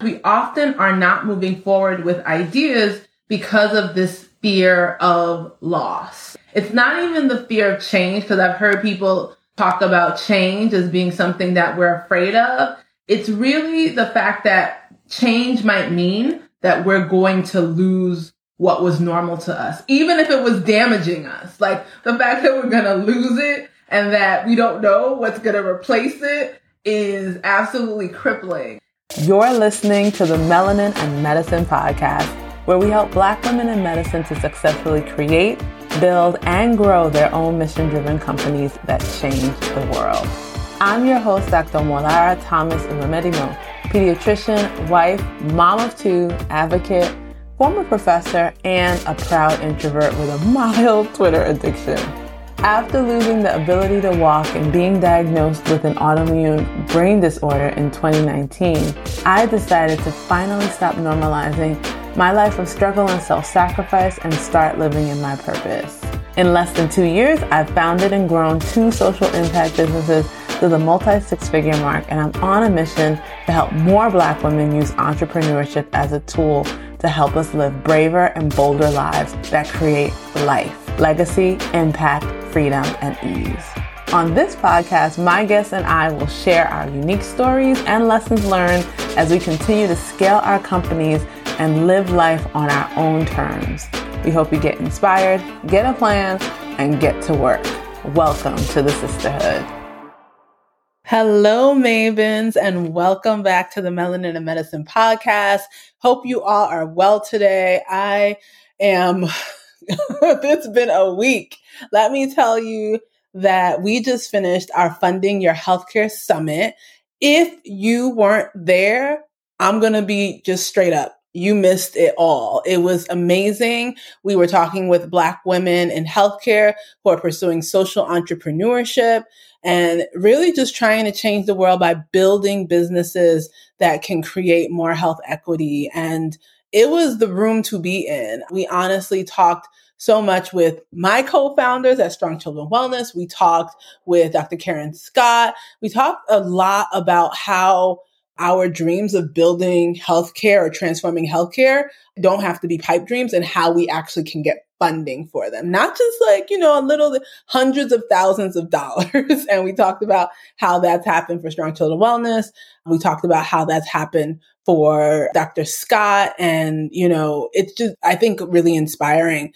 We often are not moving forward with ideas because of this fear of loss. It's not even the fear of change, because I've heard people talk about change as being something that we're afraid of. It's really the fact that change might mean that we're going to lose what was normal to us, even if it was damaging us. Like the fact that we're going to lose it and that we don't know what's going to replace it is absolutely crippling. You're listening to the Melanin and Medicine podcast, where we help Black women in medicine to successfully create, build, and grow their own mission-driven companies that change the world. I'm your host, Dr. Molara Thomas Uwemedimo, pediatrician, wife, mom of two, advocate, former professor, and a proud introvert with a mild Twitter addiction. After losing the ability to walk and being diagnosed with an autoimmune brain disorder in 2019, I decided to finally stop normalizing my life of struggle and self-sacrifice and start living in my purpose. In less than 2 years, I've founded and grown 2 social impact businesses to the multi-six-figure mark, and I'm on a mission to help more Black women use entrepreneurship as a tool to help us live braver and bolder lives that create life, legacy, impact, freedom, and ease. On this podcast, my guests and I will share our unique stories and lessons learned as we continue to scale our companies and live life on our own terms. We hope you get inspired, get a plan, and get to work. Welcome to the sisterhood. Hello, Mavens, and welcome back to the Melanin and Medicine podcast. Hope you all are well today. It's been a week. Let me tell you that we just finished our Funding Your Healthcare Summit. If you weren't there, I'm going to be just straight up. You missed it all. It was amazing. We were talking with Black women in healthcare who are pursuing social entrepreneurship and really just trying to change the world by building businesses that can create more health equity. And it was the room to be in. We honestly talked so much with my co-founders at Strong Children Wellness. We talked with Dr. Karen Scott. We talked a lot about how our dreams of building healthcare or transforming healthcare don't have to be pipe dreams, and how we actually can get funding for them. Not just like, a little hundreds of thousands of dollars. And we talked about how that's happened for Strong Children Wellness. We talked about how that's happened for Dr. Scott. And, it's just, I think, really inspiring.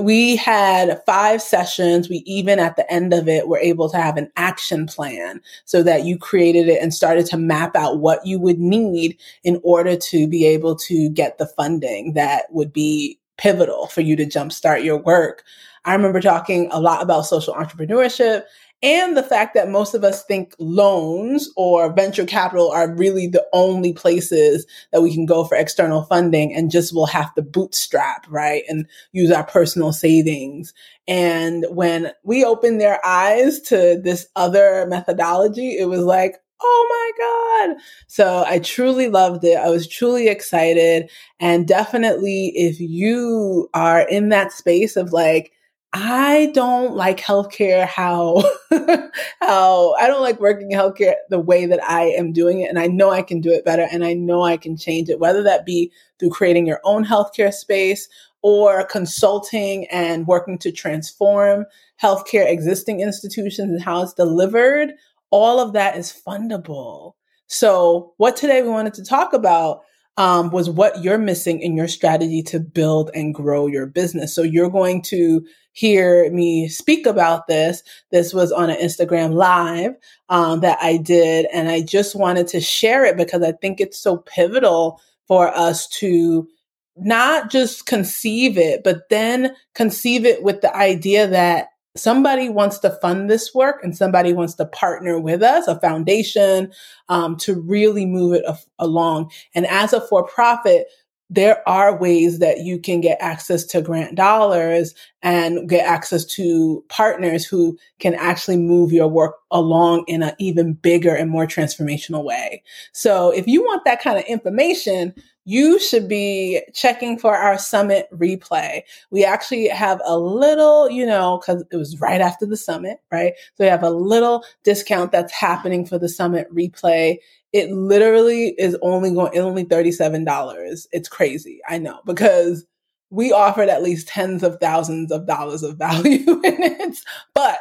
We had 5 sessions. We even at the end of it were able to have an action plan so that you created it and started to map out what you would need in order to be able to get the funding that would be pivotal for you to jumpstart your work. I remember talking a lot about social entrepreneurship and the fact that most of us think loans or venture capital are really the only places that we can go for external funding, and just we'll have to bootstrap, right? And use our personal savings. And when we opened their eyes to this other methodology, it was like, oh my God. So I truly loved it. I was truly excited. And definitely if you are in that space of like, I don't like healthcare, how I don't like working in healthcare the way that I am doing it. And I know I can do it better. And I know I can change it, whether that be through creating your own healthcare space or consulting and working to transform healthcare, existing institutions and how it's delivered. All of that is fundable. So what today we wanted to talk about was what you're missing in your strategy to build and grow your business. So you're going to hear me speak about this. This was on an Instagram live that I did, and I just wanted to share it because I think it's so pivotal for us to not just conceive it, but then conceive it with the idea that somebody wants to fund this work and somebody wants to partner with us, a foundation, to really move it along. And as a for-profit, there are ways that you can get access to grant dollars and get access to partners who can actually move your work along in an even bigger and more transformational way. So if you want that kind of information, you should be checking for our summit replay. We actually have a little, you know, because it was right after the summit, right? So we have a little discount that's happening for the summit replay. It literally is only $37. It's crazy, I know, because we offered at least tens of thousands of dollars of value in it, but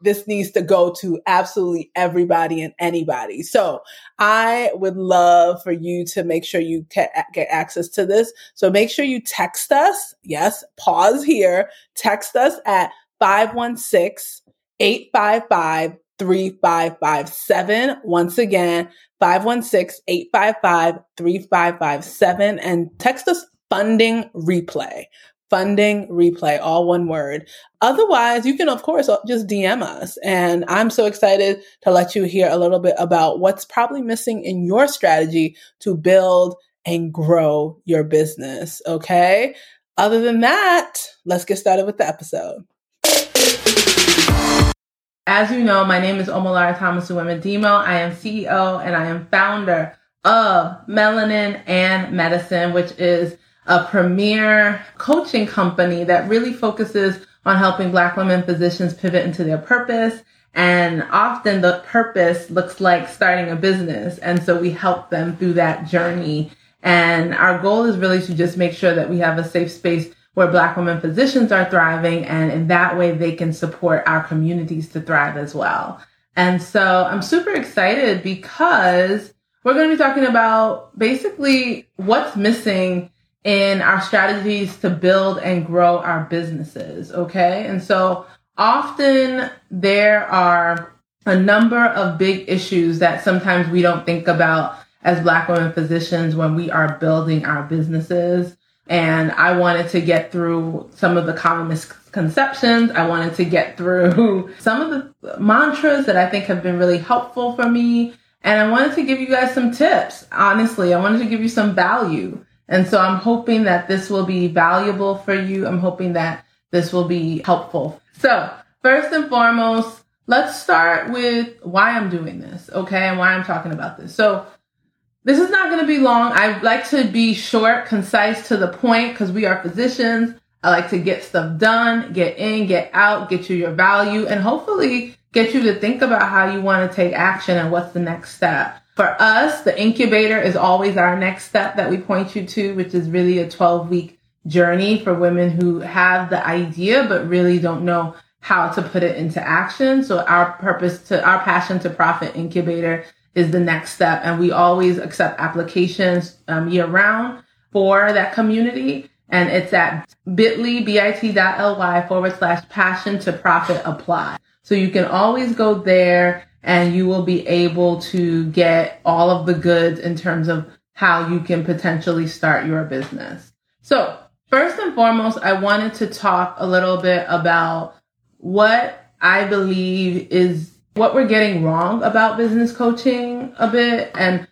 this needs to go to absolutely everybody and anybody. So I would love for you to make sure you get access to this. So make sure you text us. Yes, pause here. Text us at 516-855-3557. Once again, 516-855-3557. And text us funding replay. Funding replay, all one word. Otherwise, you can, of course, just DM us. And I'm so excited to let you hear a little bit about what's probably missing in your strategy to build and grow your business. Okay. Other than that, let's get started with the episode. As you know, my name is Omolara Thomas Uwemedimo. I am CEO and I am founder of Melanin and Medicine, which is a premier coaching company that really focuses on helping Black women physicians pivot into their purpose. And often the purpose looks like starting a business. And so we help them through that journey. And our goal is really to just make sure that we have a safe space where Black women physicians are thriving. And in that way, they can support our communities to thrive as well. And so I'm super excited because we're going to be talking about basically what's missing in our strategies to build and grow our businesses, okay? And so often there are a number of big issues that sometimes we don't think about as Black women physicians when we are building our businesses. And I wanted to get through some of the common misconceptions. I wanted to get through some of the mantras that I think have been really helpful for me. And I wanted to give you guys some tips. Honestly, I wanted to give you some value. And so I'm hoping that this will be valuable for you. I'm hoping that this will be helpful. So first and foremost, let's start with why I'm doing this, okay, and why I'm talking about this. So this is not going to be long. I like to be short, concise, to the point, because we are physicians. I like to get stuff done, get in, get out, get you your value, and hopefully get you to think about how you want to take action and what's the next step. For us, the incubator is always our next step that we point you to, which is really a 12-week journey for women who have the idea but really don't know how to put it into action. So our passion to profit incubator is the next step. And we always accept applications year-round for that community. And it's at bit.ly/passion-to-profit-apply. So you can always go there, and you will be able to get all of the goods in terms of how you can potentially start your business. So first and foremost, I wanted to talk a little bit about what I believe is what we're getting wrong about business coaching a bit. And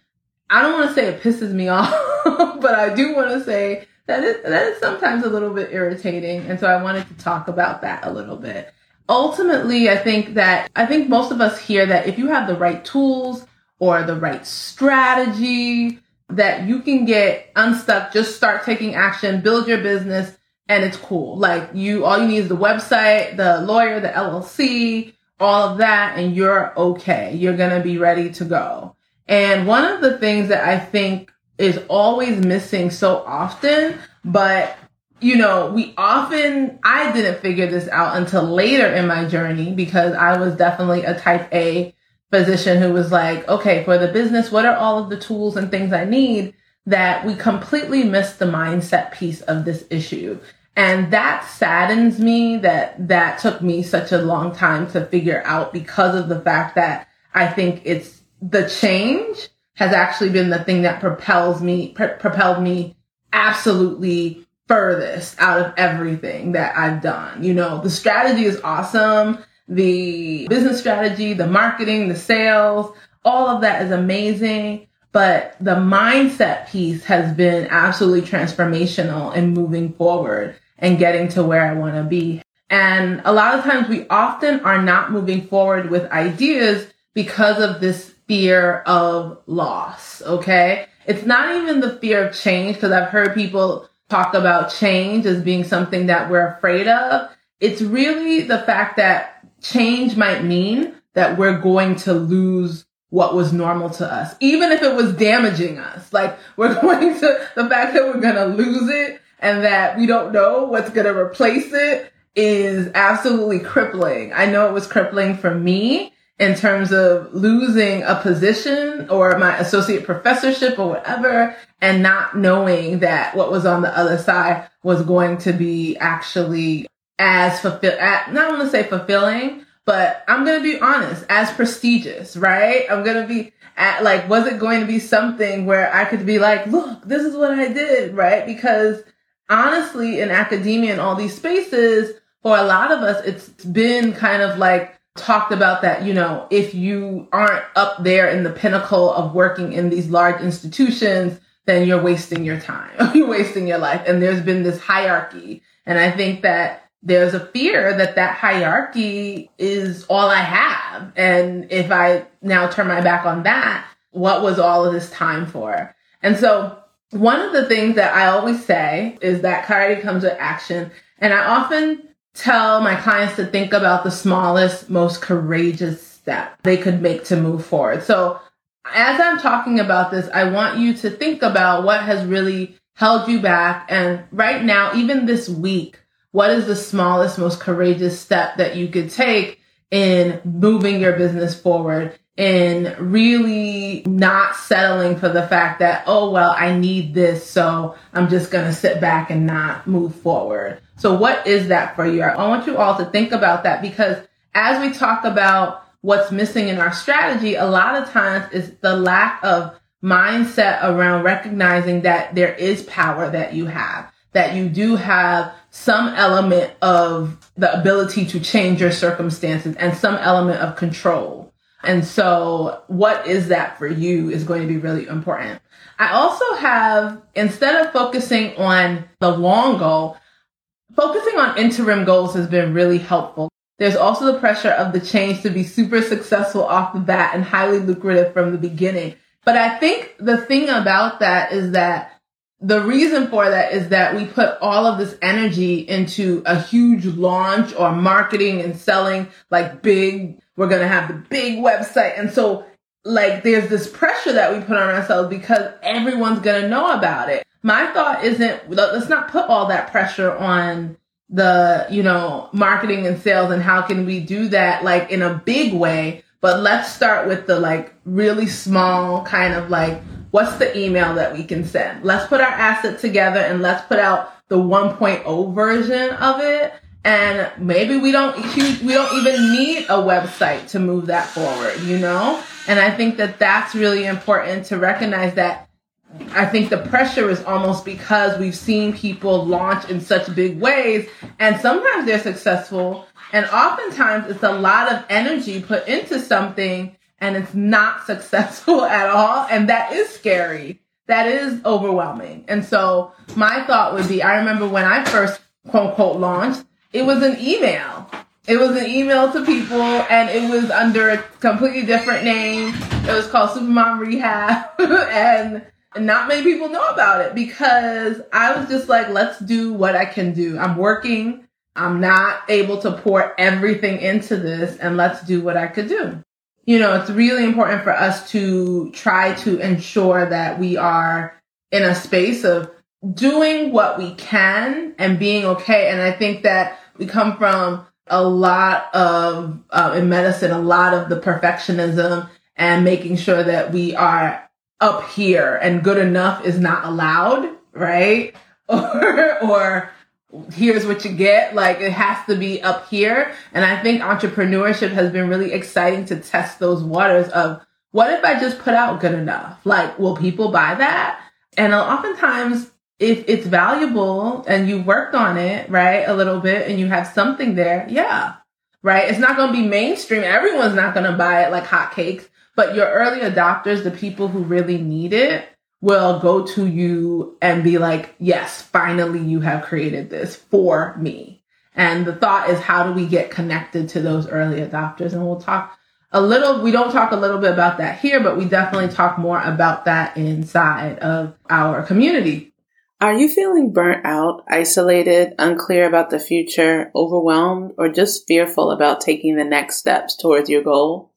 I don't want to say it pisses me off, but I do want to say that is sometimes a little bit irritating. And so I wanted to talk about that a little bit. Ultimately, I think most of us hear that if you have the right tools or the right strategy, that you can get unstuck, just start taking action, build your business, and it's cool. Like all you need is the website, the lawyer, the LLC, all of that, and you're okay. You're going to be ready to go. And one of the things that I think is always missing so often, but I didn't figure this out until later in my journey, because I was definitely a type A physician who was like, okay, for the business, what are all of the tools and things I need, that we completely missed the mindset piece of this issue. And that saddens me that took me such a long time to figure out, because of the fact that I think it's the change has actually been the thing that propelled me absolutely furthest out of everything that I've done. The strategy is awesome. The business strategy, the marketing, the sales, all of that is amazing. But the mindset piece has been absolutely transformational in moving forward and getting to where I want to be. And a lot of times we often are not moving forward with ideas because of this fear of loss. Okay. It's not even the fear of change, because I've heard people talk about change as being something that we're afraid of. It's really the fact that change might mean that we're going to lose what was normal to us, even if it was damaging us. Like, the fact that we're going to lose it and that we don't know what's going to replace it is absolutely crippling. I know it was crippling for me in terms of losing a position or my associate professorship or whatever, and not knowing that what was on the other side was going to be actually as fulfilling, not want to say fulfilling, but I'm going to be honest, as prestigious, right? I'm going to be at, like, was it going to be something where I could be like, look, this is what I did, right? Because honestly, in academia and all these spaces, for a lot of us, it's been kind of like talked about that, you know, if you aren't up there in the pinnacle of working in these large institutions, then you're wasting your time, you're wasting your life. And there's been this hierarchy. And I think that there's a fear that that hierarchy is all I have. And if I now turn my back on that, what was all of this time for? And so one of the things that I always say is that clarity comes with action. And I often tell my clients to think about the smallest, most courageous step they could make to move forward. So as I'm talking about this, I want you to think about what has really held you back. And right now, even this week, what is the smallest, most courageous step that you could take in moving your business forward, in really not settling for the fact that, oh, well, I need this, so I'm just going to sit back and not move forward. So what is that for you? I want you all to think about that, because as we talk about what's missing in our strategy, a lot of times it's the lack of mindset around recognizing that there is power that you have, that you do have some element of the ability to change your circumstances and some element of control. And so what is that for you is going to be really important. I also have, instead of focusing on the long goal, focusing on interim goals has been really helpful. There's also the pressure of the change to be super successful off the bat and highly lucrative from the beginning. But I think the thing about that is that the reason for that is that we put all of this energy into a huge launch or marketing and selling, like, big, we're going to have the big website. And so, like, there's this pressure that we put on ourselves because everyone's going to know about it. My thought isn't, let's not put all that pressure on the, you know, marketing and sales and how can we do that, like, in a big way. But let's start with the, like, really small kind of, like, what's the email that we can send? Let's put our asset together and let's put out the 1.0 version of it. And maybe we don't even need a website to move that forward, you know? And I think that that's really important to recognize that. I think the pressure is almost because we've seen people launch in such big ways, and sometimes they're successful, and oftentimes it's a lot of energy put into something and it's not successful at all. And that is scary. That is overwhelming. And so my thought would be, I remember when I first, quote unquote, launched, it was an email. It was an email to people, and it was under a completely different name. It was called Supermom Rehab. And not many people know about it because I was just like, let's do what I can do. I'm working. I'm not able to pour everything into this, and let's do what I could do. You know, it's really important for us to try to ensure that we are in a space of doing what we can and being okay. And I think that we come from a lot of, in medicine, a lot of the perfectionism and making sure that we are up here and good enough is not allowed, right? Or here's what you get. Like, it has to be up here. And I think entrepreneurship has been really exciting to test those waters of, what if I just put out good enough? Like, will people buy that? And oftentimes, if it's valuable and you worked on it, right, a little bit, and you have something there, yeah, right? It's not going to be mainstream. Everyone's not going to buy it like hotcakes. But your early adopters, the people who really need it, will go to you and be like, yes, finally you have created this for me. And the thought is, how do we get connected to those early adopters? And we'll talk We don't talk a little bit about that here, but we definitely talk more about that inside of our community. Are you feeling burnt out, isolated, unclear about the future, overwhelmed, or just fearful about taking the next steps towards your goal?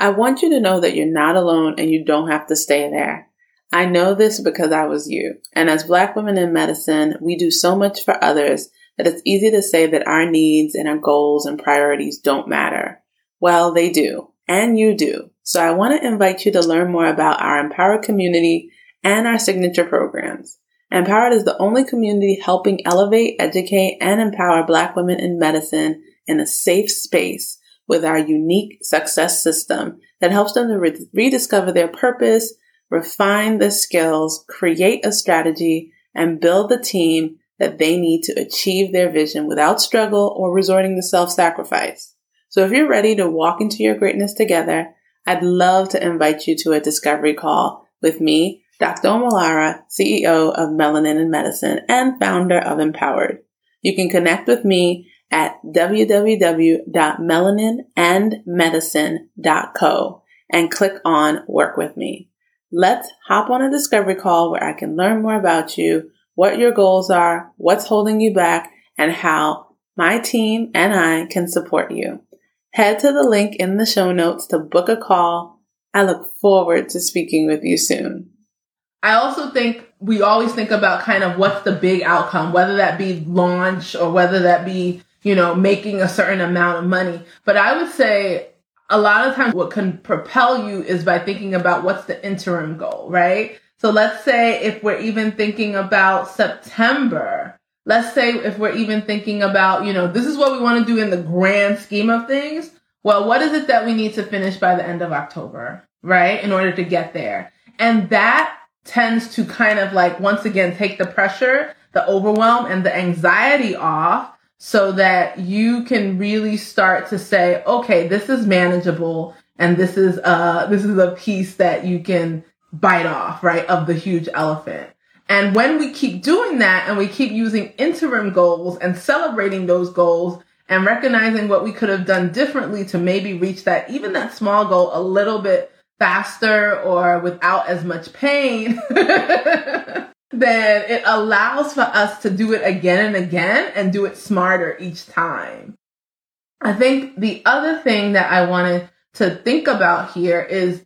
I want you to know that you're not alone and you don't have to stay there. I know this because I was you. And as Black women in medicine, we do so much for others that it's easy to say that our needs and our goals and priorities don't matter. Well, they do. And you do. So I want to invite you to learn more about our Empowered community and our signature programs. Empowered is the only community helping elevate, educate, and empower Black women in medicine in a safe space with our unique success system that helps them to rediscover their purpose, refine their skills, create a strategy, and build the team that they need to achieve their vision without struggle or resorting to self-sacrifice. So if you're ready to walk into your greatness together, I'd love to invite you to a discovery call with me, Dr. Molara, CEO of Melanin and Medicine and founder of Empowered. You can connect with me at www.melaninandmedicine.co and click on Work With Me. Let's hop on a discovery call where I can learn more about you, what your goals are, what's holding you back, and how my team and I can support you. Head to the link in the show notes to book a call. I look forward to speaking with you soon. I also think we always think about kind of what's the big outcome, whether that be launch or whether that be, making a certain amount of money. But I would say a lot of times what can propel you is by thinking about what's the interim goal, right? So let's say if we're even thinking about September, let's say if we're even thinking about, this is what we want to do in the grand scheme of things. Well, what is it that we need to finish by the end of October, right? In order to get there. And that tends to kind of like, once again, take the pressure, the overwhelm, and the anxiety off so that you can really start to say, okay, this is manageable and this is a piece that you can bite off, right, of the huge elephant. And when we keep doing that and we keep using interim goals and celebrating those goals and recognizing what we could have done differently to maybe reach that, even that small goal a little bit faster or without as much pain, then it allows for us to do it again and again and do it smarter each time. I think the other thing that I wanted to think about here is,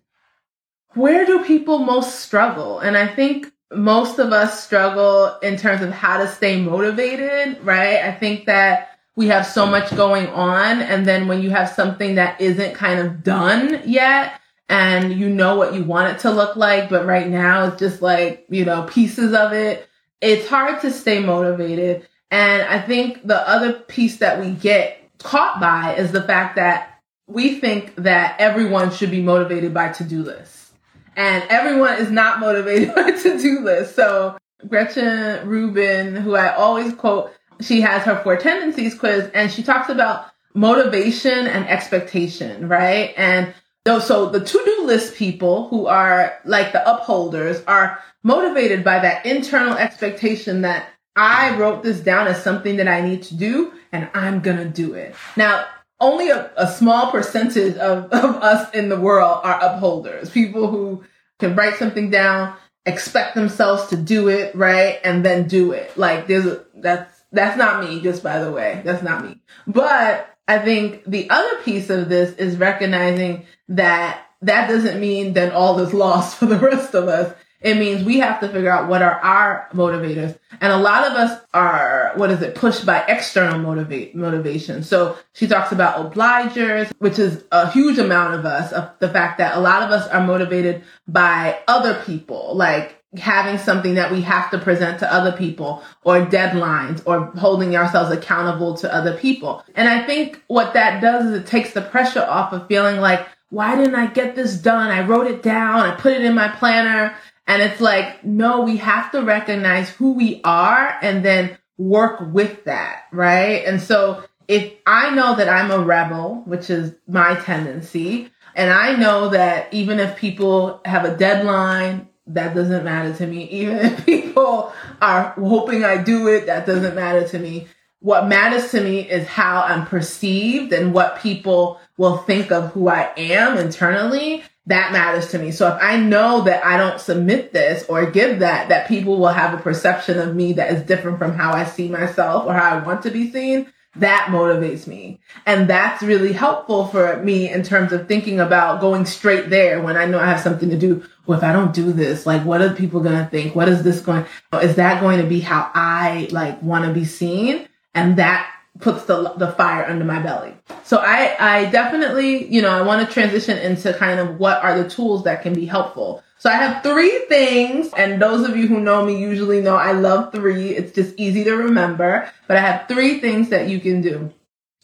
where do people most struggle? And I think most of us struggle in terms of how to stay motivated, right? I think that we have so much going on. And then when you have something that isn't kind of done yet, and you know what you want it to look like, but right now it's just like, pieces of it. It's hard to stay motivated. And I think the other piece that we get caught by is the fact that we think that everyone should be motivated by to-do lists. And everyone is not motivated by to-do lists. So Gretchen Rubin, who I always quote, she has her 4 tendencies quiz, and she talks about motivation and expectation, right? And so the to-do list people, who are like the upholders, are motivated by that internal expectation that I wrote this down as something that I need to do and I'm going to do it. Now, only a small percentage of us in the world are upholders, people who can write something down, expect themselves to do it, right? And then do it. Like that's not me, just by the way. That's not me. But I think the other piece of this is recognizing that doesn't mean that all is lost for the rest of us. It means we have to figure out what are our motivators. And a lot of us are, pushed by external motivation. So she talks about obligers, which is a huge amount of us, of the fact that a lot of us are motivated by other people, like having something that we have to present to other people, or deadlines, or holding ourselves accountable to other people. And I think what that does is it takes the pressure off of feeling like, why didn't I get this done? I wrote it down. I put it in my planner. And it's like, no, we have to recognize who we are and then work with that, right? And so if I know that I'm a rebel, which is my tendency, and I know that even if people have a deadline, that doesn't matter to me. Even if people are hoping I do it, that doesn't matter to me. what matters to me is how I'm perceived and what people will think of who I am internally. That matters to me. So if I know that I don't submit this or give that people will have a perception of me that is different from how I see myself or how I want to be seen, that motivates me. And that's really helpful for me in terms of thinking about going straight there when I know I have something to do. Well, if I don't do this, like, what are people going to think? What is this going? Is that going to be how I like want to be seen? And that puts the fire under my belly. So I definitely, I want to transition into kind of what are the tools that can be helpful. So I have three things, and those of you who know me usually know I love three. It's just easy to remember, but I have three things that you can do.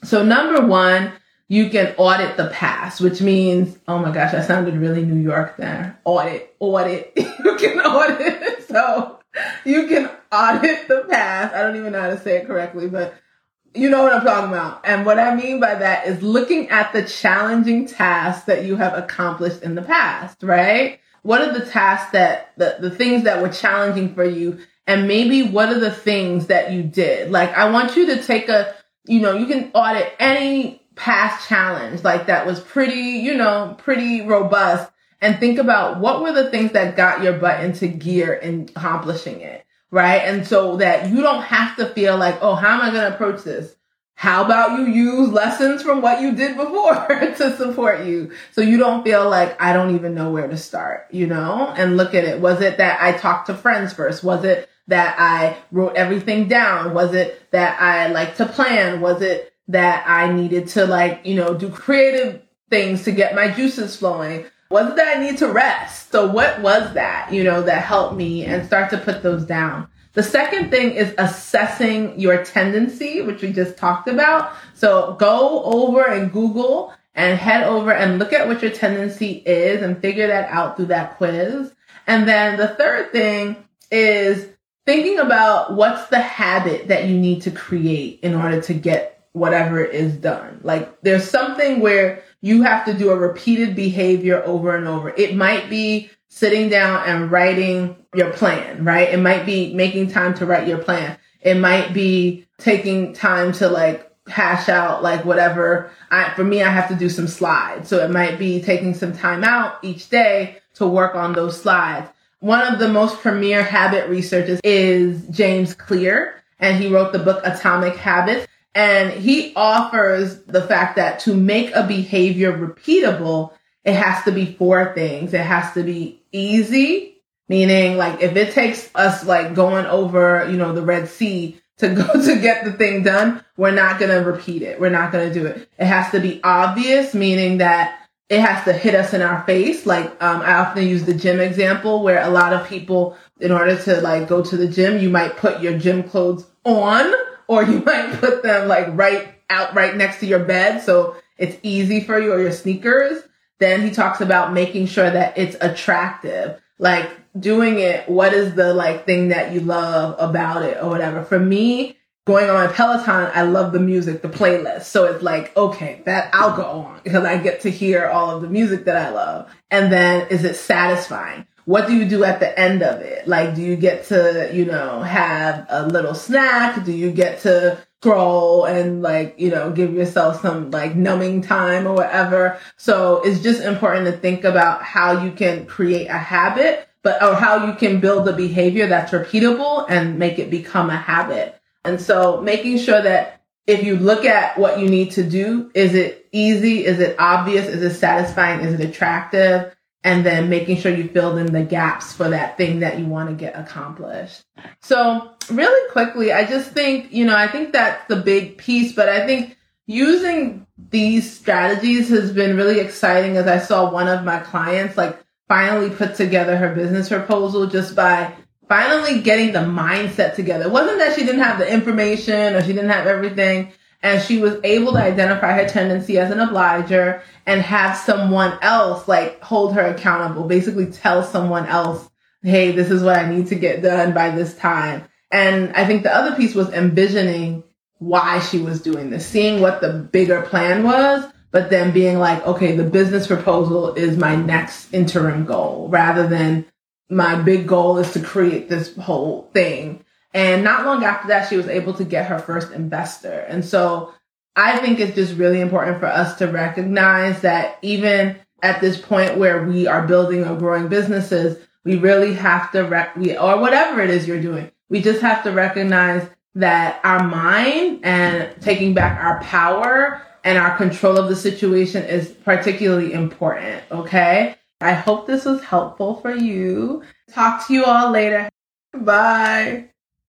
So number one, you can audit the past, which means, oh my gosh, I sounded really New York there. Audit. You can audit. So you can audit the past. I don't even know how to say it correctly, but you know what I'm talking about. And what I mean by that is looking at the challenging tasks that you have accomplished in the past, right? What are the tasks that the things that were challenging for you? And maybe what are the things that you did? Like, I want you to take you can audit any past challenge, like that was pretty robust, and think about what were the things that got your butt into gear in accomplishing it, right? And so that you don't have to feel like, oh, how am I going to approach this? How about you use lessons from what you did before to support you? So you don't feel like, I don't even know where to start, and look at it. Was it that I talked to friends first? Was it that I wrote everything down? Was it that I like to plan? Was it that I needed to do creative things to get my juices flowing? Was it that I need to rest? So what was that, that helped me, and start to put those down. The second thing is assessing your tendency, which we just talked about. So go over and Google and head over and look at what your tendency is and figure that out through that quiz. And then the third thing is thinking about what's the habit that you need to create in order to get whatever is done. Like, there's something where you have to do a repeated behavior over and over. It might be sitting down and writing your plan, right? It might be making time to write your plan. It might be taking time to hash out whatever. For me, I have to do some slides. So it might be taking some time out each day to work on those slides. One of the most premier habit researchers is James Clear, and he wrote the book Atomic Habits. And he offers the fact that to make a behavior repeatable, it has to be four things. It has to be easy, meaning if it takes us going over, the Red Sea to go to get the thing done, we're not going to repeat it. We're not going to do it. It has to be obvious, meaning that it has to hit us in our face. I often use the gym example where a lot of people, in order to go to the gym, you might put your gym clothes on, or you might put them right next to your bed. So it's easy for you, or your sneakers. Then he talks about making sure that it's attractive, doing it. What is the thing that you love about it or whatever? For me, going on my Peloton, I love the music, the playlist. So it's okay, that I'll go on because I get to hear all of the music that I love. And then, is it satisfying? What do you do at the end of it? Do you get to, have a little snack? Do you get to scroll and give yourself some numbing time or whatever? So it's just important to think about how you can create a habit, or how you can build a behavior that's repeatable and make it become a habit. And so making sure that if you look at what you need to do, is it easy? Is it obvious? Is it satisfying? Is it attractive? And then making sure you fill in the gaps for that thing that you want to get accomplished. So really quickly, I just think, I think that's the big piece, but I think using these strategies has been really exciting, as I saw one of my clients finally put together her business proposal just by finally getting the mindset together. It wasn't that she didn't have the information or she didn't have everything, and she was able to identify her tendency as an obliger and have someone else hold her accountable, basically tell someone else, hey, this is what I need to get done by this time. And I think the other piece was envisioning why she was doing this, seeing what the bigger plan was, but then being okay, the business proposal is my next interim goal rather than my big goal is to create this whole thing. And not long after that, she was able to get her first investor. And so I think it's just really important for us to recognize that even at this point where we are building or growing businesses, we really have to, or whatever it is you're doing, we just have to recognize that our mind and taking back our power and our control of the situation is particularly important, okay? I hope this was helpful for you. Talk to you all later. Bye.